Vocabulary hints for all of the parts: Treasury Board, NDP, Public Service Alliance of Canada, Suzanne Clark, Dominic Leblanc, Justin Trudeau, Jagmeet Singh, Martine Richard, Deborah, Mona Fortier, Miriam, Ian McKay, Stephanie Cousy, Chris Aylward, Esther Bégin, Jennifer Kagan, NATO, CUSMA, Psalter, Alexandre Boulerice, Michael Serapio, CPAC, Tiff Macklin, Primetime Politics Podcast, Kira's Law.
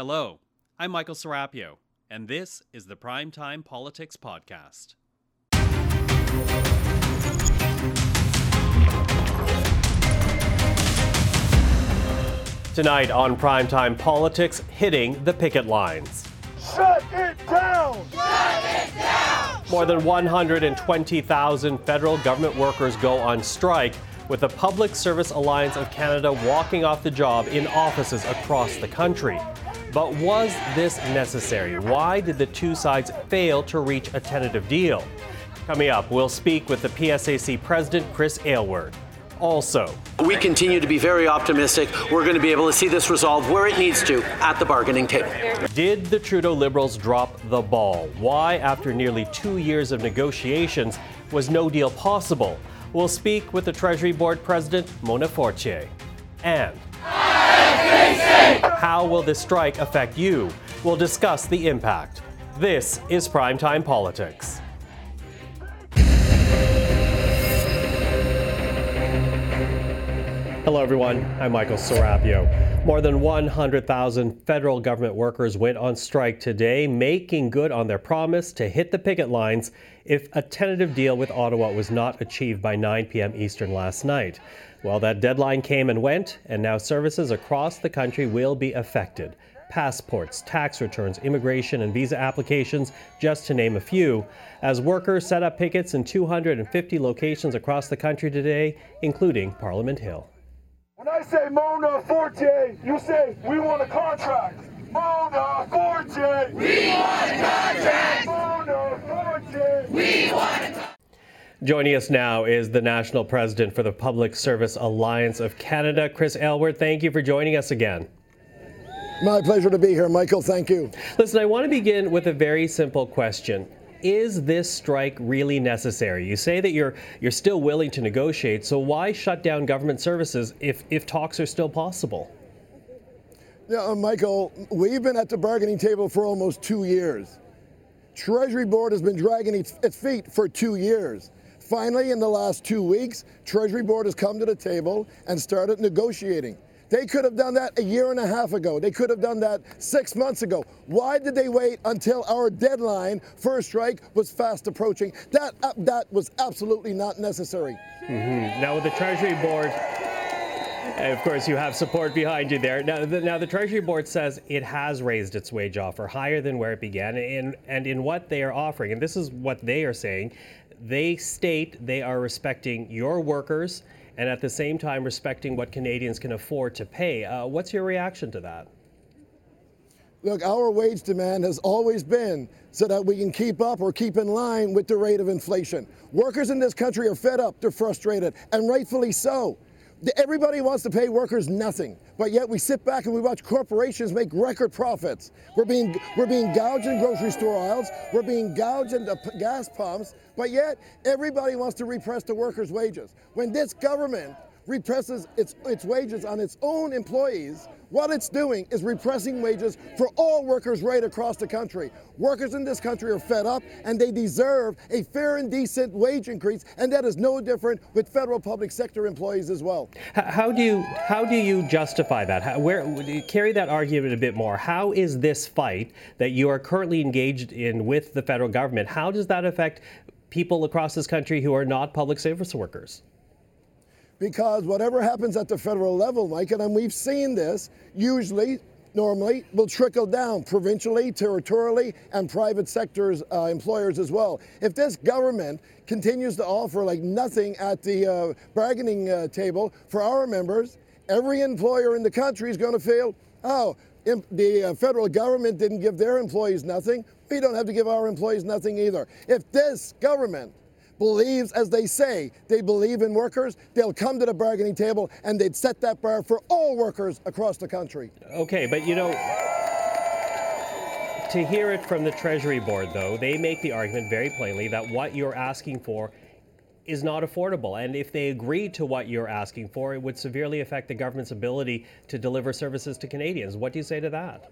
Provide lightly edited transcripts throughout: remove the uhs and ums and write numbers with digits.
Hello, I'm Michael Serapio, and this is the Primetime Politics Podcast. Tonight on Primetime Politics, hitting the picket lines. Shut it down! Shut it down! More than 120,000 federal government workers go on strike, with the Public Service Alliance of Canada walking off the job in offices across the country. But was this necessary? Why did the two sides fail to reach a tentative deal? Coming up, we'll speak with the PSAC president, Chris Aylward. Also, we continue to be very optimistic. We're going to be able to see this resolved where it needs to at the bargaining table. Did the Trudeau Liberals drop the ball? Why, after nearly 2 years of negotiations, was no deal possible? We'll speak with the Treasury Board president, Mona Fortier. And how will this strike affect you? We'll discuss the impact. This is Primetime Politics. Hello, everyone. I'm Michael Serapio. More than 100,000 federal government workers went on strike today, making good on their promise to hit the picket lines if a tentative deal with Ottawa was not achieved by 9 p.m. Eastern last night. Well, that deadline came and went, and now services across the country will be affected. Passports, tax returns, immigration and visa applications, just to name a few, as workers set up pickets in 250 locations across the country today, including Parliament Hill. When I say Mona Fortier, you say, we want a contract. Mona Fortier! We want a contract! Mona Fortier! We want a contract! Joining us now is the National President for the Public Service Alliance of Canada, Chris Aylward. Thank you for joining us again. My pleasure to be here, Michael. Thank you. Listen, I want to begin with a very simple question. Is this strike really necessary? You say that you're still willing to negotiate, so why shut down government services if talks are still possible? Yeah, Michael, we've been at the bargaining table for almost 2 years. Treasury Board has been dragging its feet for 2 years. Finally, in the last 2 weeks, Treasury Board has come to the table and started negotiating. They could have done that a year and a half ago. They could have done that 6 months ago. Why did they wait until our deadline for a strike was fast approaching? That was absolutely not necessary. Mm-hmm. Now with the Treasury Board, of course, you have support behind you there. Now the Treasury Board says it has raised its wage offer higher than where it began and in what they are offering. And this is what they are saying. They state they are respecting your workers and at the same time respecting what Canadians can afford to pay. What's your reaction to that? Look, our wage demand has always been so that we can keep up or keep in line with the rate of inflation. Workers in this country are fed up, they're frustrated, and rightfully so. Everybody wants to pay workers nothing, but yet we sit back and we watch corporations make record profits. We're being gouged in grocery store aisles, we're being gouged in the gas pumps, but yet everybody wants to repress the workers' wages. When this government represses its wages on its own employees, what it's doing is repressing wages for all workers right across the country. Workers in this country are fed up and they deserve a fair and decent wage increase, and that is no different with federal public sector employees as well. How do you justify that? Where would you carry that argument a bit more? How is this fight that you are currently engaged in with the federal government, how does that affect people across this country who are not public service workers? Because whatever happens at the federal level, Mike, and we've seen this, normally will trickle down provincially, territorially, and private sectors employers as well. If this government continues to offer like nothing at the bargaining table for our members, every employer in the country is going to feel, the federal government didn't give their employees nothing, we don't have to give our employees nothing either. If this government believes, as they say, they believe in workers, they'll come to the bargaining table and they'd set that bar for all workers across the country. Okay, but you know, to hear it from the Treasury Board, though, they make the argument very plainly that what you're asking for is not affordable. And if they agree to what you're asking for, it would severely affect the government's ability to deliver services to Canadians. What do you say to that?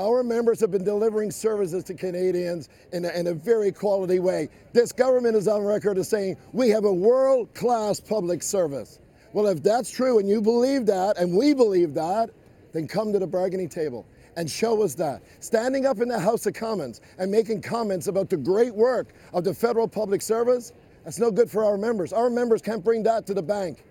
Our members have been delivering services to Canadians in a very quality way. This government is on record as saying, we have a world-class public service. Well, if that's true and you believe that, and we believe that, then come to the bargaining table and show us that. Standing up in the House of Commons and making comments about the great work of the federal public service, that's no good for our members. Our members can't bring that to the bank.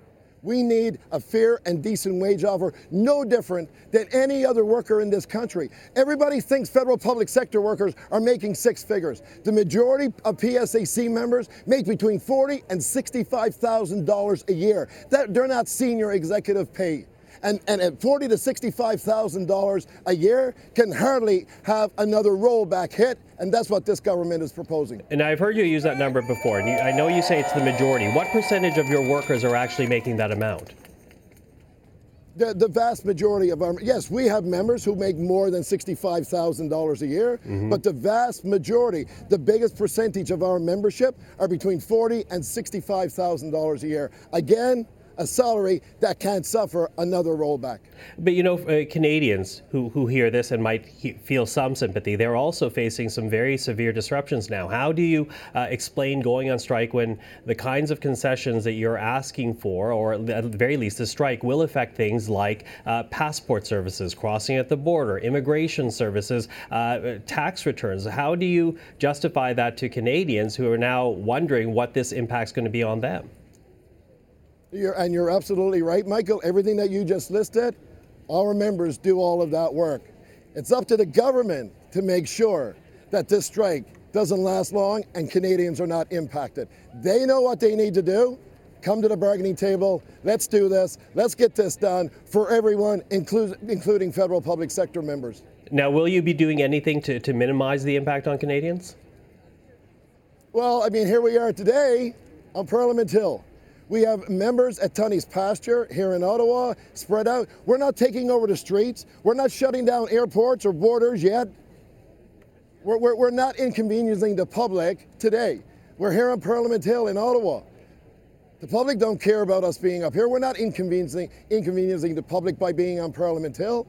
We need a fair and decent wage offer, no different than any other worker in this country. Everybody thinks federal public sector workers are making six figures. The majority of PSAC members make between $40,000 and $65,000 a year. They're not senior executive pay. And at $40,000 to $65,000 a year can hardly have another rollback hit, and that's what this government is proposing. And I've heard you use that number before, and I know you say it's the majority. What percentage of your workers are actually making that amount? The vast majority of our, yes, we have members who make more than $65,000 a year, mm-hmm. but the vast majority, the biggest percentage of our membership are between $40,000 and $65,000 a year. Again, a salary that can't suffer another rollback. But you know, Canadians who hear this and might feel some sympathy, they're also facing some very severe disruptions now. How do you explain going on strike when the kinds of concessions that you're asking for, or at the very least the strike, will affect things like passport services, crossing at the border, immigration services, tax returns? How do you justify that to Canadians who are now wondering what this impact's going to be on them? You're absolutely right, Michael. Everything that you just listed, our members do all of that work. It's up to the government to make sure that this strike doesn't last long and Canadians are not impacted. They know what they need to do. Come to the bargaining table. Let's do this. Let's get this done for everyone, including federal public sector members. Now, will you be doing anything to minimize the impact on Canadians? Well, I mean, here we are today on Parliament Hill. We have members at Tunney's Pasture here in Ottawa, spread out. We're not taking over the streets. We're not shutting down airports or borders yet. We're not inconveniencing the public today. We're here on Parliament Hill in Ottawa. The public don't care about us being up here. We're not inconveniencing the public by being on Parliament Hill.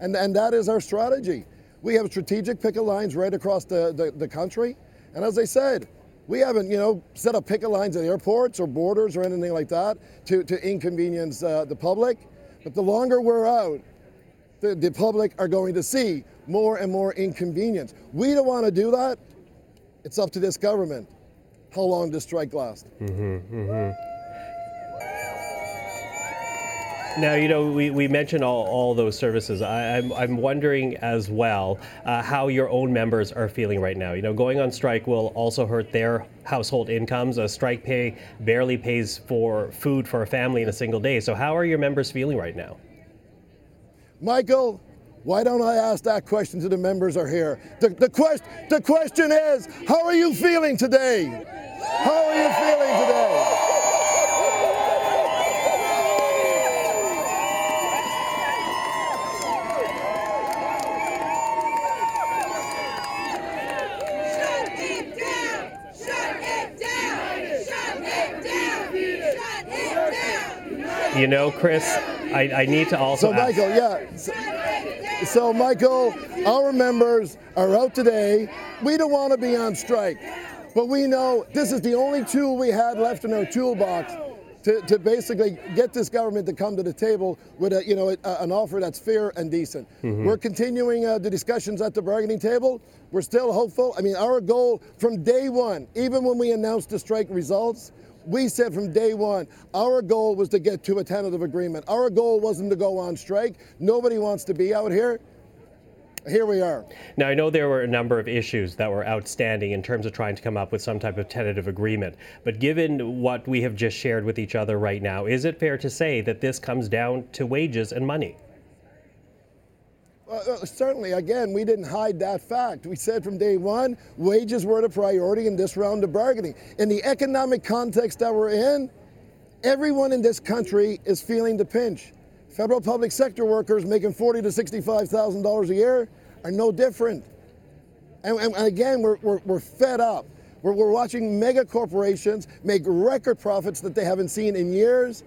And that is our strategy. We have strategic picket lines right across the country. And as I said, we haven't, set up picket lines at airports or borders or anything like that to inconvenience the public. But the longer we're out, the public are going to see more and more inconvenience. We don't want to do that. It's up to this government how long this strike lasts. Mm-hmm, mm-hmm. Now, we mentioned all those services. I'm wondering as well how your own members are feeling right now. Going on strike will also hurt their household incomes. A strike pay barely pays for food for a family in a single day. So how are your members feeling right now? Michael, why don't I ask that question to the members are here? The question is, how are you feeling today? How are you feeling today? Chris, I need to also ask. Michael, yeah. So, Michael, our members are out today. We don't want to be on strike, but we know this is the only tool we had left in our toolbox to basically get this government to come to the table with an offer that's fair and decent. Mm-hmm. We're continuing the discussions at the bargaining table. We're still hopeful. I mean, our goal from day one, even when we announced the strike results, we said from day one, our goal was to get to a tentative agreement. Our goal wasn't to go on strike. Nobody wants to be out here. Here we are. Now, I know there were a number of issues that were outstanding in terms of trying to come up with some type of tentative agreement. But given what we have just shared with each other right now, is it fair to say that this comes down to wages and money? Certainly, again, we didn't hide that fact. We said from day one, wages were the priority in this round of bargaining. In the economic context that we're in, everyone in this country is feeling the pinch. Federal public sector workers making $40,000 to $65,000 a year are no different. And again, we're fed up. We're watching mega corporations make record profits that they haven't seen in years,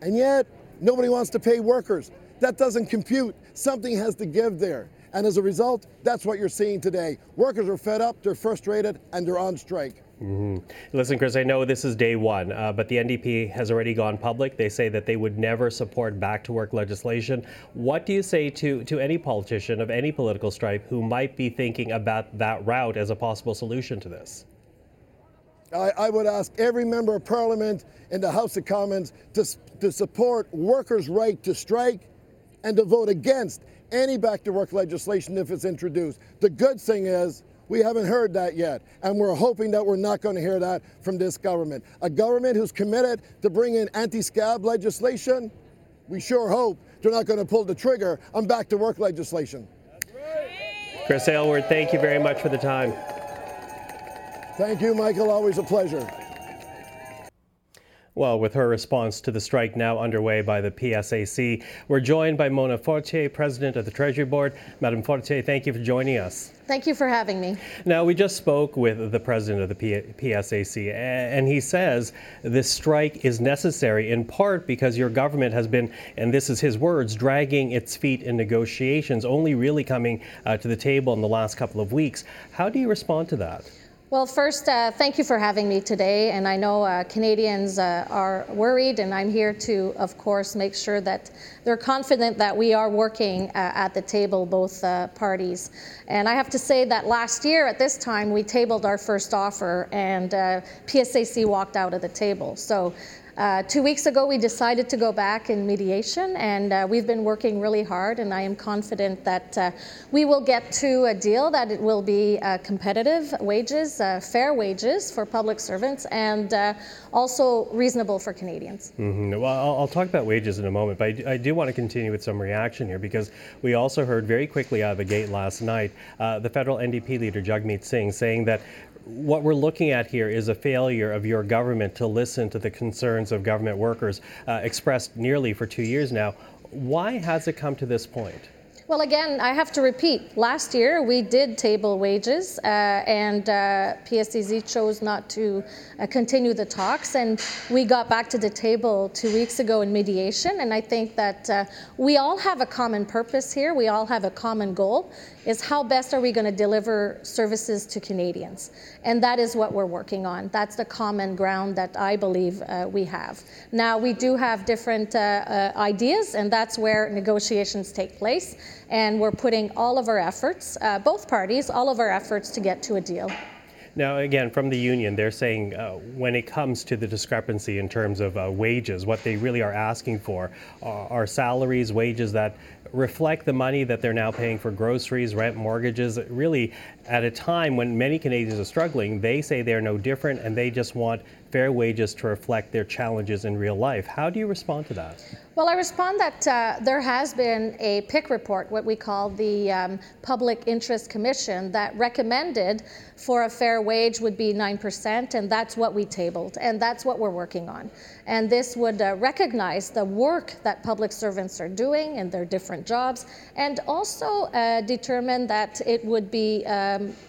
and yet nobody wants to pay workers. That doesn't compute. Something has to give there. And as a result, that's what you're seeing today. Workers are fed up, they're frustrated, and they're on strike. Mm-hmm. Listen, Chris, I know this is day one, but the NDP has already gone public. They say that they would never support back-to-work legislation. What do you say to any politician of any political stripe who might be thinking about that route as a possible solution to this? I would ask every member of Parliament in the House of Commons to support workers' right to strike and to vote against any back-to-work legislation if it's introduced. The good thing is we haven't heard that yet, and we're hoping that we're not going to hear that from this government. A government who's committed to bring in anti-scab legislation, we sure hope they're not going to pull the trigger on back-to-work legislation. Chris Aylward, thank you very much for the time. Thank you, Michael. Always a pleasure. Well, with her response to the strike now underway by the PSAC, we're joined by Mona Fortier, President of the Treasury Board. Madam Fortier, thank you for joining us. Thank you for having me. Now, we just spoke with the president of the PSAC, and he says this strike is necessary in part because your government has been, and this is his words, dragging its feet in negotiations, only really coming to the table in the last couple of weeks. How do you respond to that? Well, first, thank you for having me today, and I know Canadians are worried, and I'm here to, of course, make sure that they're confident that we are working at the table, both parties. And I have to say that last year at this time, we tabled our first offer, and PSAC walked out of the table. So 2 weeks ago, we decided to go back in mediation, and we've been working really hard, and I am confident that we will get to a deal that it will be competitive wages, fair wages for public servants, and also reasonable for Canadians. Mm-hmm. Well, I'll talk about wages in a moment, but I do want to continue with some reaction here, because we also heard very quickly out of the gate last night, the federal NDP leader, Jagmeet Singh, saying that what we're looking at here is a failure of your government to listen to the concerns of government workers expressed nearly for 2 years now. Why has it come to this point? Well, again, I have to repeat, last year we did table wages and PSAC chose not to continue the talks, and we got back to the table 2 weeks ago in mediation, and I think that we all have a common purpose here, we all have a common goal, is how best are we going to deliver services to Canadians, and that is what we're working on. That's the common ground that I believe we have. Now, we do have different ideas, and that's where negotiations take place. And we're putting all of our efforts, both parties, all of our efforts to get to a deal. Now, again, from the union, they're saying when it comes to the discrepancy in terms of wages, what they really are asking for are salaries, wages that reflect the money that they're now paying for groceries, rent, mortgages. Really, at a time when many Canadians are struggling, they say they're no different, and they just want fair wages to reflect their challenges in real life. How do you respond to that? Well, I respond that there has been a PIC report, what we call the Public Interest Commission, that recommended for a fair wage would be 9%, and that's what we tabled, and that's what we're working on. And this would recognize the work that public servants are doing in their different jobs, and also determine that it would be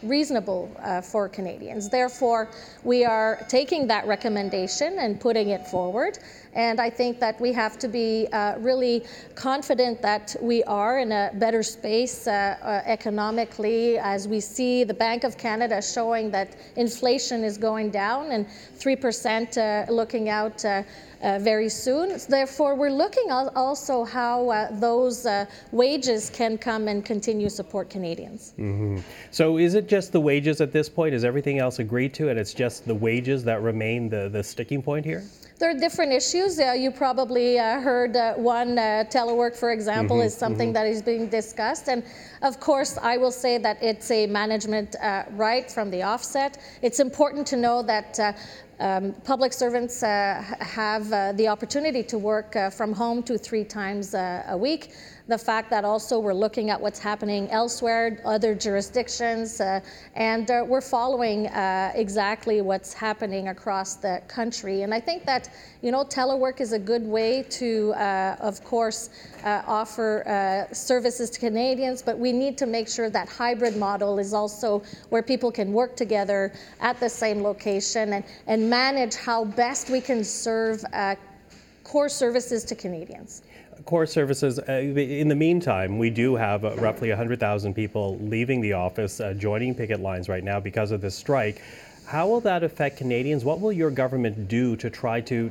reasonable for Canadians. Therefore, we are taking that recommendation and putting it forward. And I think that we have to be really confident that we are in a better space economically, as we see the Bank of Canada showing that inflation is going down and 3% looking out very soon. Therefore, we're looking also how those wages can come and continue to support Canadians. Mm-hmm. So is it just the wages at this point? Is everything else agreed to, and it's just the wages that remain the sticking point here? There are different issues. You probably heard one, telework, for example, is something that is being discussed. And of course, I will say that it's a management right from the offset. It's important to know that public servants have the opportunity to work from home 2-3 times a week. The fact that also we're looking at what's happening elsewhere, other jurisdictions, and we're following exactly what's happening across the country. And I think that, you know, telework is a good way to, of course, offer services to Canadians, but we need to make sure that hybrid model is also where people can work together at the same location and manage how best we can serve core services to Canadians. Core services. In the meantime, we do have roughly 100,000 people leaving the office, joining picket lines right now because of this strike. How will that affect Canadians? What will your government do to try to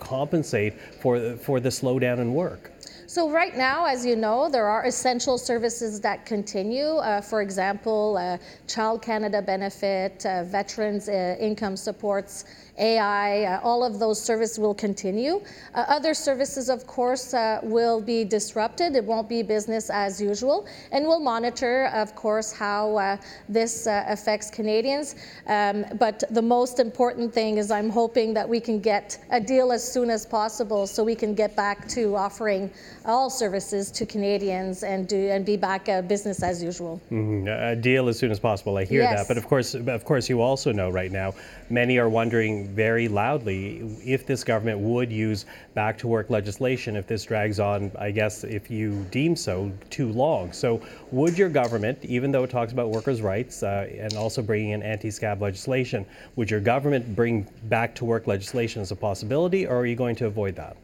compensate for the slowdown in work? So right now, as you know, there are essential services that continue. For example, Child Canada benefit, veterans income supports, AI, all of those services will continue. Other services, of course, will be disrupted. It won't be business as usual. And we'll monitor, of course, how this affects Canadians. But the most important thing is I'm hoping that we can get a deal as soon as possible so we can get back to offering all services to Canadians and be back business as usual. Mm-hmm. A deal as soon as possible. I hear yes. that. But of course, you also know right now, many are wondering very loudly if this government would use back to work legislation if this drags on, I guess, if you deem so, too long. So would your government, even though it talks about workers' rights and also bringing in anti-scab legislation, would your government bring back to work legislation as a possibility, or are you going to avoid that?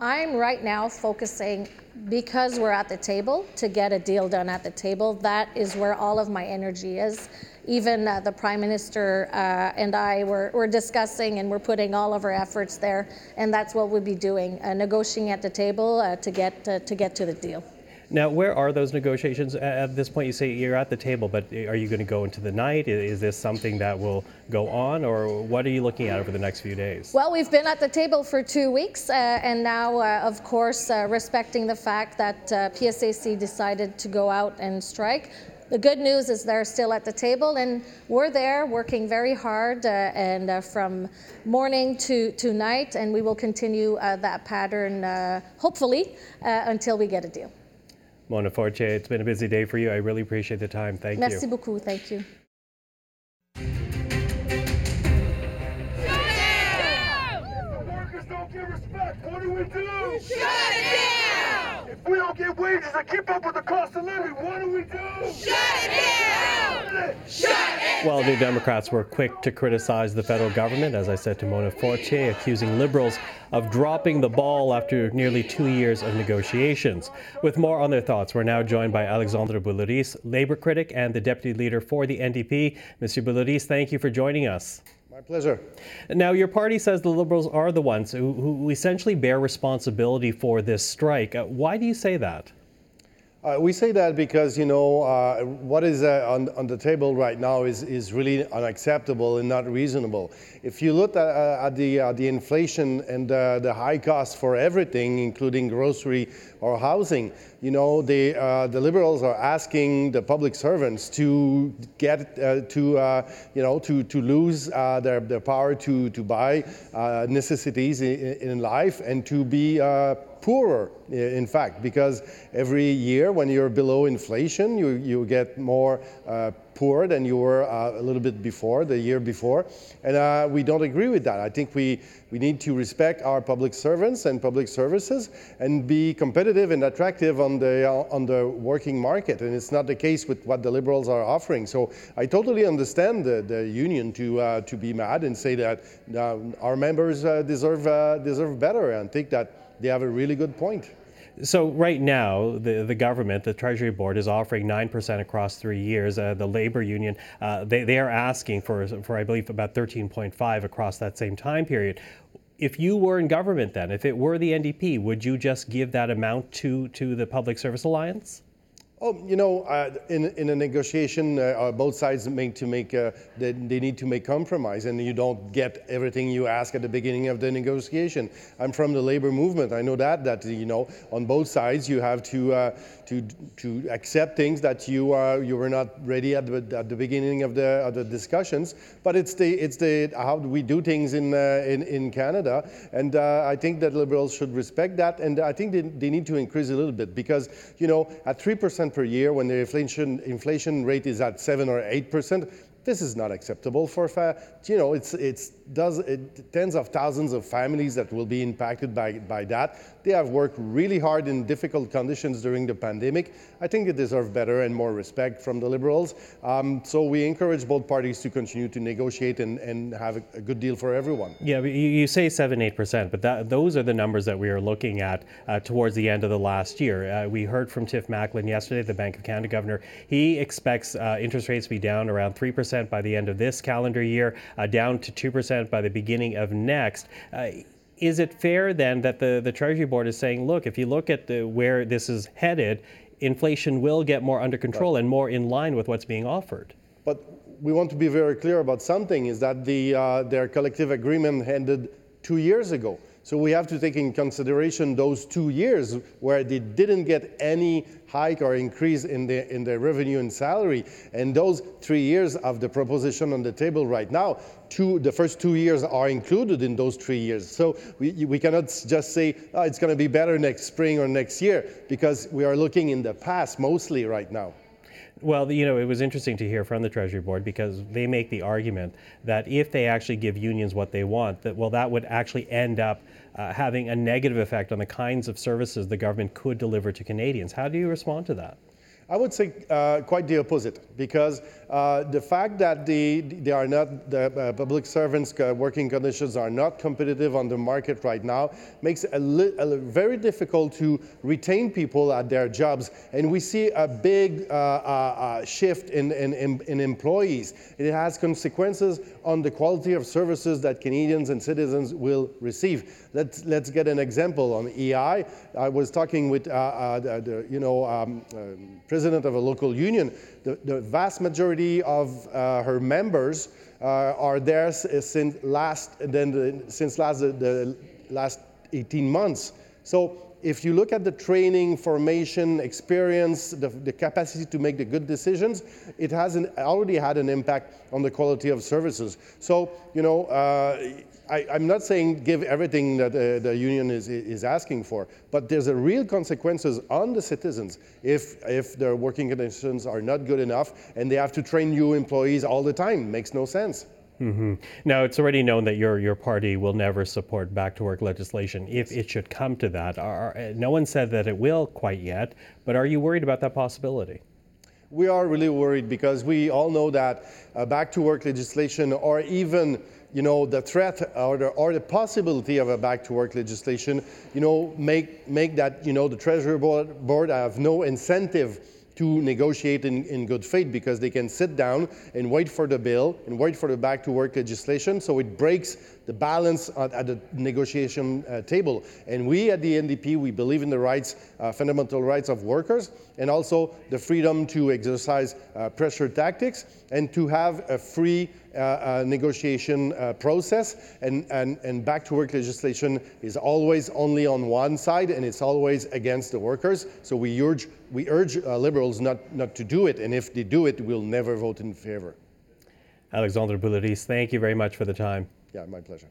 I'm right now focusing, because we're at the table, to get a deal done at the table. That is where all of my energy is. Even the Prime Minister and I were discussing, and we're putting all of our efforts there, and that's what we'll be doing, negotiating at the table to get to the deal. Now, where are those negotiations? At this point, you say you're at the table, but are you going to go into the night? Is this something that will go on, or what are you looking at over the next few days? Well, we've been at the table for 2 weeks, and now, of course, respecting the fact that PSAC decided to go out and strike. The good news is they're still at the table, and we're there working very hard and from morning to night, and we will continue that pattern, hopefully, until we get a deal. Mona Fortier, it's been a busy day for you. I really appreciate the time. Thank you. Merci beaucoup. Thank you. Workers don't get respect. What do we do? Shut it down! If we don't get wages to keep up with the cost of living, what do we do? Shut it down! Shut it down! Well, New Democrats were quick to criticize the federal government, as I said to Mona Fortier, accusing Liberals of dropping the ball after nearly 2 years of negotiations. With more on their thoughts, we're now joined by Alexandre Boulerice, Labour critic and the Deputy Leader for the NDP. Mr. Boulerice, thank you for joining us. My pleasure. Now, your party says the Liberals are the ones who essentially bear responsibility for this strike. Why do you say that? We say that because, you know, what is on the table right now is really unacceptable and not reasonable. If you look at the inflation and the high cost for everything, including grocery or housing, you know, the Liberals are asking the public servants to get to lose their power to buy necessities in life and to be poorer, in fact, because every year when you're below inflation, you get more poor than you were a little bit before, the year before, and we don't agree with that. I think we need to respect our public servants and public services and be competitive and attractive on the working market, and it's not the case with what the Liberals are offering. So I totally understand the union to be mad and say that our members deserve better, and think that they have a really good point. So right now, the government, the Treasury Board, is offering 9% across 3 years. The Labour Union, they are asking for I believe, about 13.5 across that same time period. If you were in government then, if it were the NDP, would you just give that amount to the Public Service Alliance? Oh, you know, in a negotiation, both sides they need to make compromise, and you don't get everything you ask at the beginning of the negotiation. I'm from the labor movement. I know that you know, on both sides you have to accept things that you were not ready at the beginning of the discussions. But it's how we do things in Canada, and I think that Liberals should respect that, and I think they need to increase a little bit because, you know, at 3% per year, when the inflation rate is at 7 or 8%, this is not acceptable for, you know, it's tens of thousands of families that will be impacted by that. They have worked really hard in difficult conditions during the pandemic. I think they deserve better and more respect from the Liberals. So we encourage both parties to continue to negotiate and have a good deal for everyone. Yeah, you say 7-8%, but those are the numbers that we are looking at towards the end of the last year. We heard from Tiff Macklin yesterday, the Bank of Canada governor. He expects interest rates to be down around 3% by the end of this calendar year, down to 2% by the beginning of next. Is it fair then that the Treasury Board is saying, look, if you look at where this is headed, inflation will get more under control and more in line with what's being offered? But we want to be very clear about something, is that their collective agreement ended 2 years ago. So we have to take in consideration those 2 years where they didn't get any hike or increase in their revenue and salary. And those 3 years of the proposition on the table right now, the first 2 years are included in those 3 years. So we cannot just say, oh, it's going to be better next spring or next year, because we are looking in the past mostly right now. Well, you know, it was interesting to hear from the Treasury Board, because they make the argument that if they actually give unions what they want, that would actually end up having a negative effect on the kinds of services the government could deliver to Canadians. How do you respond to that? I would say quite the opposite, because the fact that they are not, the public servants' working conditions are not competitive on the market right now, makes it very difficult to retain people at their jobs. And we see a big shift in employees. It has consequences on the quality of services that Canadians and citizens will receive. Let's get an example on EI. I was talking with president of a local union. The vast majority of her members are there since the last 18 months. So if you look at the training, formation, experience, the capacity to make the good decisions, it hasn't already had an impact on the quality of services. So, you know, I'm not saying give everything that the union is asking for, but there's a real consequences on the citizens if their working conditions are not good enough and they have to train new employees all the time. Makes no sense. Mm-hmm. Now, it's already known that your party will never support back-to-work legislation if it should come to that. No one said that it will quite yet, but are you worried about that possibility? We are really worried, because we all know that back-to-work legislation, or even the threat or the possibility of a back-to-work legislation, make that the Treasury Board have no incentive to negotiate in good faith, because they can sit down and wait for the bill and wait for the back-to-work legislation, so it breaks the balance at the negotiation table. And we at the NDP, we believe in the rights, fundamental rights of workers, and also the freedom to exercise pressure tactics and to have a free negotiation process. And back-to-work legislation is always only on one side, and it's always against the workers. So we urge Liberals not to do it, and if they do it, we'll never vote in favor. Alexandre Boulerice, thank you very much for the time. Yeah, my pleasure.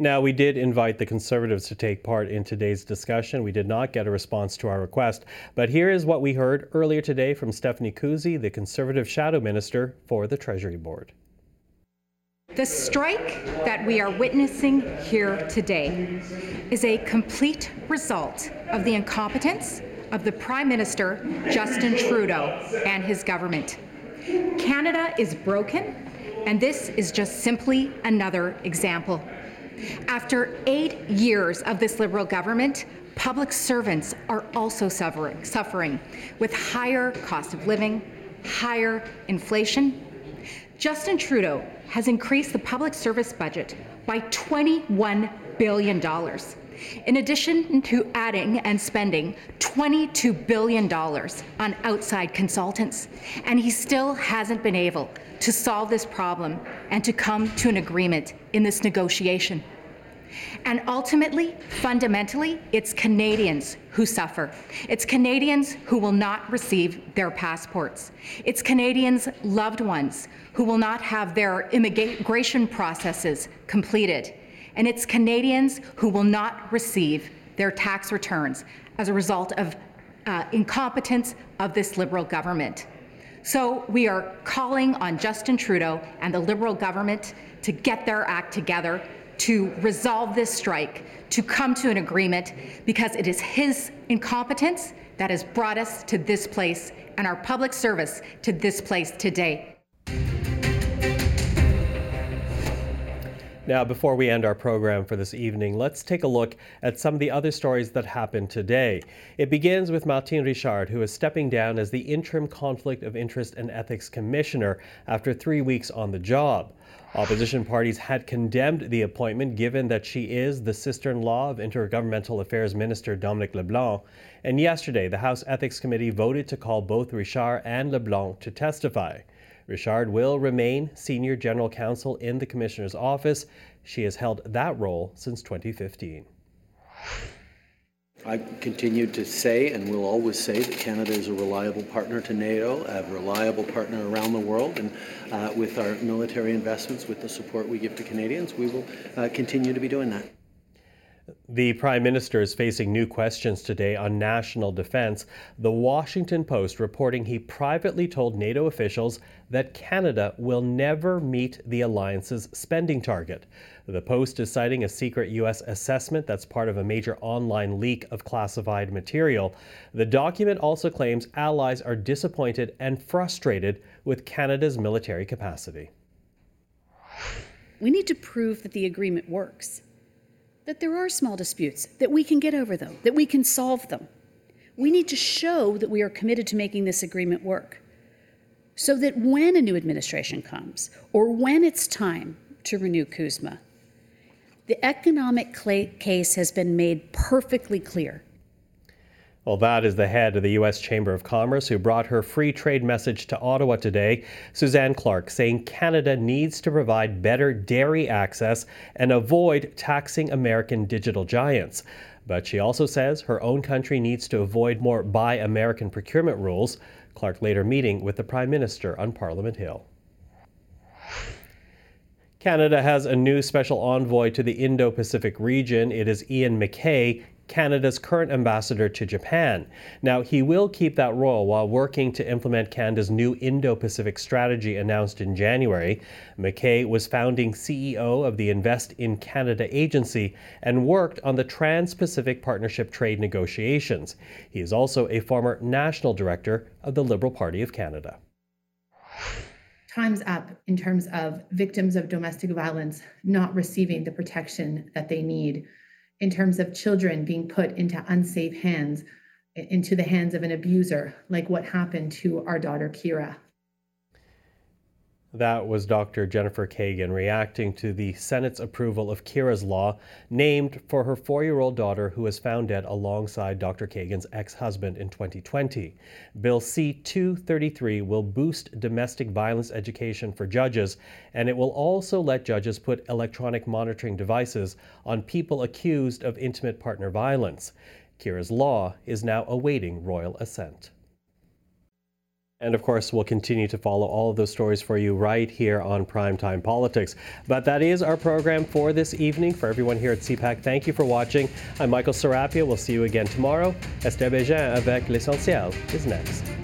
Now, we did invite the Conservatives to take part in today's discussion. We did not get a response to our request, but here is what we heard earlier today from Stephanie Cousy, the Conservative Shadow Minister for the Treasury Board. The strike that we are witnessing here today is a complete result of the incompetence of the Prime Minister, Justin Trudeau, and his government. Canada is broken, and this is just simply another example. After 8 years of this Liberal government, public servants are also suffering with higher cost of living, higher inflation. Justin Trudeau has increased the public service budget by $21 billion. In addition to adding and spending $22 billion on outside consultants, and he still hasn't been able to solve this problem and to come to an agreement in this negotiation. And ultimately, fundamentally, it's Canadians who suffer. It's Canadians who will not receive their passports. It's Canadians' loved ones who will not have their immigration processes completed. And it's Canadians who will not receive their tax returns as a result of incompetence of this Liberal government. So we are calling on Justin Trudeau and the Liberal government to get their act together, to resolve this strike, to come to an agreement, because it is his incompetence that has brought us to this place and our public service to this place today. Now, before we end our program for this evening, let's take a look at some of the other stories that happened today. It begins with Martine Richard, who is stepping down as the interim Conflict of Interest and Ethics Commissioner after 3 weeks on the job. Opposition parties had condemned the appointment, given that she is the sister-in-law of Intergovernmental Affairs Minister Dominic Leblanc. And yesterday, the House Ethics Committee voted to call both Richard and Leblanc to testify. Richard will remain Senior General Counsel in the Commissioner's office. She has held that role since 2015. I continue to say and will always say that Canada is a reliable partner to NATO, a reliable partner around the world, and with our military investments, with the support we give to Canadians, we will continue to be doing that. The Prime Minister is facing new questions today on national defense. The Washington Post reporting he privately told NATO officials that Canada will never meet the alliance's spending target. The Post is citing a secret U.S. assessment that's part of a major online leak of classified material. The document also claims allies are disappointed and frustrated with Canada's military capacity. We need to prove that the agreement works, that there are small disputes, that we can get over them, that we can solve them. We need to show that we are committed to making this agreement work, so that when a new administration comes, or when it's time to renew CUSMA, the economic case has been made perfectly clear. Well, that is the head of the U.S. Chamber of Commerce, who brought her free trade message to Ottawa today, Suzanne Clark, saying Canada needs to provide better dairy access and avoid taxing American digital giants. But she also says her own country needs to avoid more Buy American procurement rules. Clark later meeting with the Prime Minister on Parliament Hill. Canada has a new special envoy to the Indo-Pacific region. It is Ian McKay, Canada's current ambassador to Japan. Now, he will keep that role while working to implement Canada's new Indo-Pacific strategy announced in January. McKay was founding CEO of the Invest in Canada agency and worked on the Trans-Pacific Partnership trade negotiations. He is also a former national director of the Liberal Party of Canada. Time's up in terms of victims of domestic violence not receiving the protection that they need, in terms of children being put into unsafe hands, into the hands of an abuser, like what happened to our daughter, Kira. That was Dr. Jennifer Kagan reacting to the Senate's approval of Kira's Law, named for her 4-year-old daughter who was found dead alongside Dr. Kagan's ex-husband in 2020. Bill C-233 will boost domestic violence education for judges, and it will also let judges put electronic monitoring devices on people accused of intimate partner violence. Kira's Law is now awaiting royal assent. And of course, we'll continue to follow all of those stories for you right here on Primetime Politics. But that is our program for this evening. For everyone here at CPAC, thank you for watching. I'm Michael Serapio. We'll see you again tomorrow. Esther Bégin avec L'Essentiel is next.